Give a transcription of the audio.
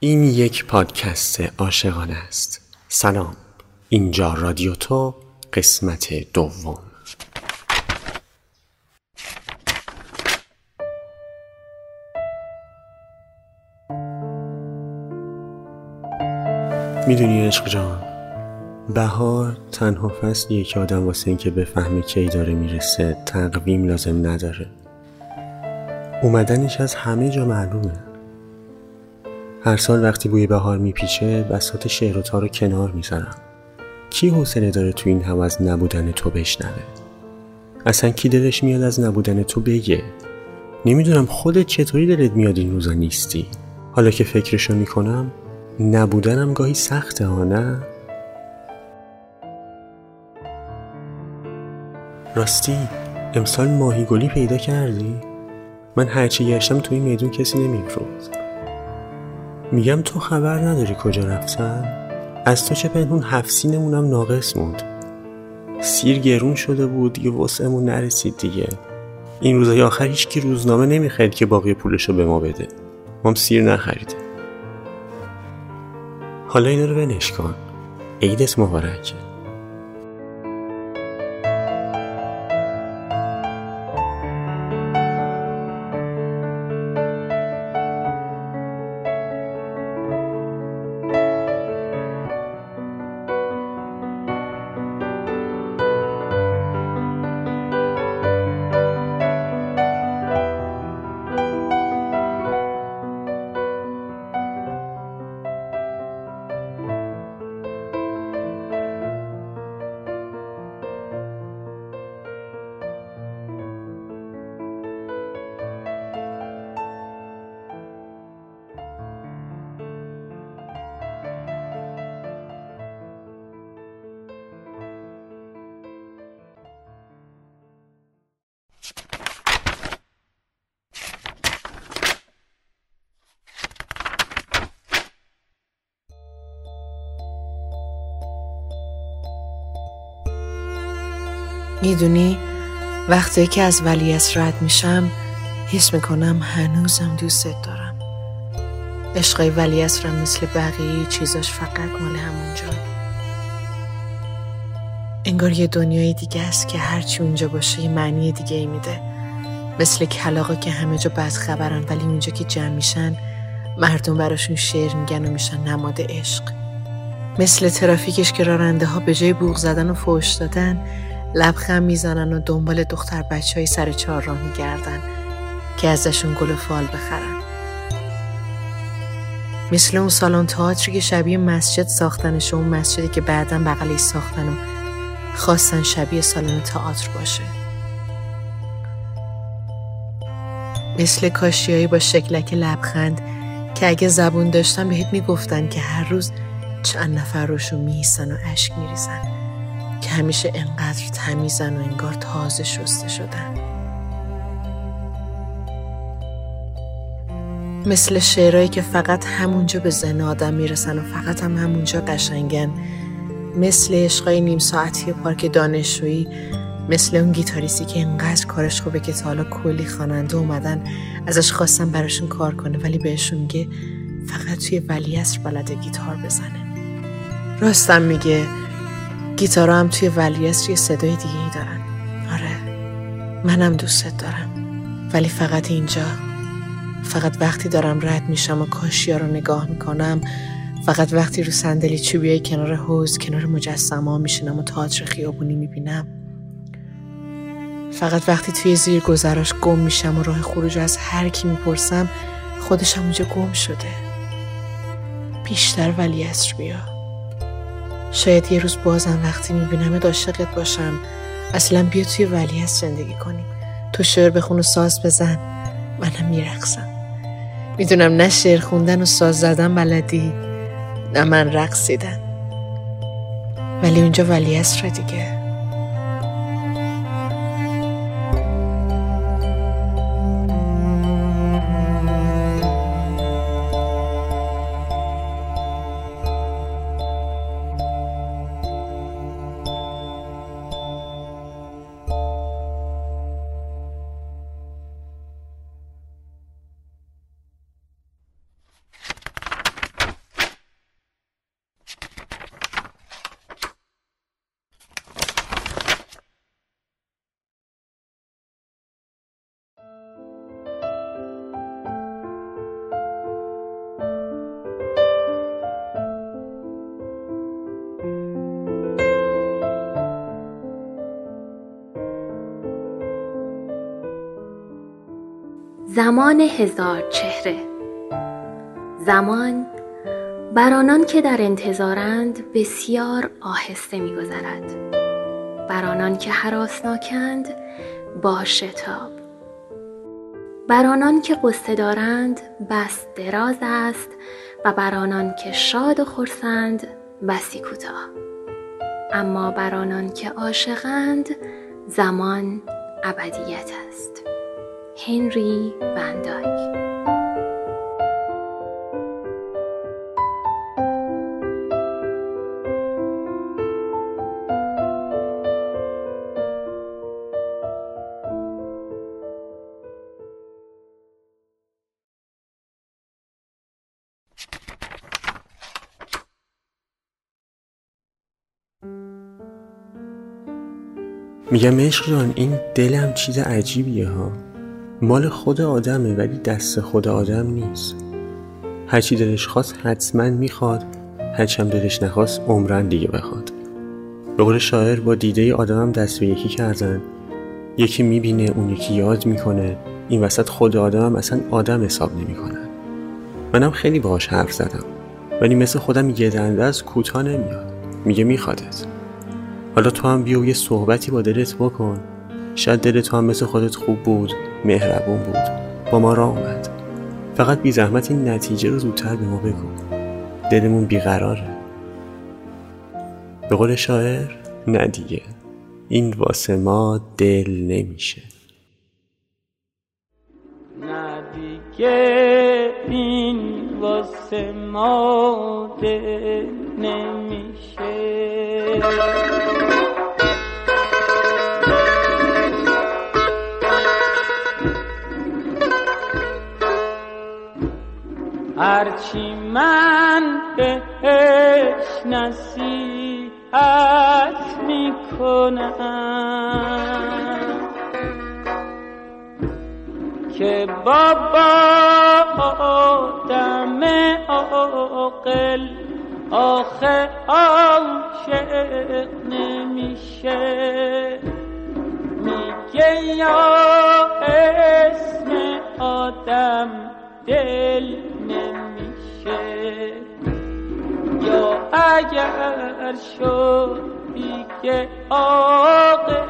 این یک پادکست عاشقانه است. سلام، اینجا رادیو تو قسمت دوم. میدونی عشق جان، بهار تنها فصلیه که آدم واسه این که بفهمه کی داره میرسه تقویم لازم نداره. اومدنش از همه جا معلومه. هر سال وقتی بوی بهار میپیچه بساط شعر و تا رو کنار میذارم. کی حوصله داره تو این هم از نبودن تو بشنوه؟ اصلا کی دلش میاد از نبودن تو بگه؟ نمیدونم خودت چطوری دلت میاد این روزا نیستی. حالا که فکرشو میکنم نبودنم گاهی سخته ها، نه؟ راستی امسال ماهیگلی پیدا کردی؟ من هرچی گشتم تو این میدون کسی نمیفروخت. میگم تو خبر نداری کجا رفتم؟ از تو چه پنهون، هفسینمونم ناقص بود. سیر گرون شده بود دیگه، وسعمون نرسید دیگه. این روزهای آخر هیچکی روزنامه نمیخرید که باقی پولشو به ما بده. ما هم سیر نخریدیم. حالا اینا رو بنش کن. عیدت مبارک. میدونی وقتی که از ولیعصر رد میشم حس میکنم هنوزم دوستت دارم. عشقای ولیعصر مثل بقیه چیزاش فقط مال همونجا. انگار یه دنیای دیگه است که هرچی اونجا باشه یه معنی دیگه ای میده. مثل کلاغا که همه جا بدخبرن ولی اونجا که جمع میشن مردم براشون شعر میگن و میشن نماد عشق. مثل ترافیکش که راننده ها به جای بوق زدن و فحش دادن لبخند میزنن و دنبال دختر بچه های سر چهار راه میگردن که ازشون گل و فال بخرن. مثل اون سالن تئاتری که شبیه مسجد ساختنش، اون مسجدی که بعداً بغلش ساختن و خواستن شبیه سالن تئاتر باشه. مثل کاشیایی با شکلک لبخند که اگه زبون داشتن بهت میگفتن که هر روز چند نفر روشون می‌هیسن و اشک میریزن، که همیشه انقدر تمیزن و انگار تازه شسته شدن. مثل شعرهایی که فقط همونجا به ذهن آدم میرسن و فقط هم همونجا قشنگن. مثل عشقای نیم ساعتی پارک دانشجویی. مثل اون گیتاریستی که انقدر کارش خوبه که تا حالا کلی خواننده اومدن ازش خواستن براشون کار کنه ولی بهشون میگه فقط توی ولیعصر بلده گیتار بزنه. راستم میگه، گیتارا هم توی ولیعصر یه صدای دیگه ای دارن. آره، منم دوستت دارم ولی فقط اینجا. فقط وقتی دارم رد میشم و کاشیا رو نگاه میکنم. فقط وقتی رو صندلی چوبیای کنار حوض کنار مجسمه ها میشینم و تئاتر خیابونی میبینم. فقط وقتی توی زیر گذراش گم میشم و راه خروج از هر کی میپرسم خودش هم اونجا گم شده. بیشتر ولیعصر بیا. شاید یه روز بازم وقتی میبینم عاشقت باشم. اصلا بیا توی ولیعصر زندگی کنیم. تو شعر بخون و ساز بزن، منم میرقصم. میدونم نه شعر خوندن و ساز زدن بلدی، نه من رقصیدن، ولی اونجا ولیعصر دیگه. زمان هزار چهره. زمان بر آنان که در انتظارند بسیار آهسته می‌گذرد، بر آنان که هراسناکند با شتاب، بر آنان که قصه دارند بس دراز است و بر آنان که شاد و خرسند بسی کوتاه. اما بر آنان که عاشقند زمان ابدیت است. هنری ون دایک. میگم عشق جان، این دلم چیز عجیبیه ها، مال خود آدمه ولی دست خود آدم نیست. هرچی دلش خواست حتما میخواد، هرچی هم دلش نخواست عمرن دیگه بخواد. به قول شاعر، با دیده آدمم دست به یکی کردن، یکی میبینه اون یکی یاد میکنه، این وسط خود آدمم اصلا آدم حساب نمیکنن. منم خیلی باهاش حرف زدم ولی مثل خودم یه دنده از کوتاه نمیاد، میگه میخوادت. حالا تو هم بیا یه صحبتی با دلت بکن، شاید دل تو هم مثل خودت خوب بود، مهربون بود، با ما راه اومد. فقط بی زحمت این نتیجه رو زودتر به ما بگو، دلمون بیقراره. به قول شاعر، نه دیگه این واسه ما دل نمیشه، نه دیگه این واسه ما دل نمیشه. هرچی من بهش نصیحت میکنم که بابا آدم عاقل آخه عاشق نمیشه، میگه یا اسم آدم دل نمیشه، یا اگر شد دیگه آقل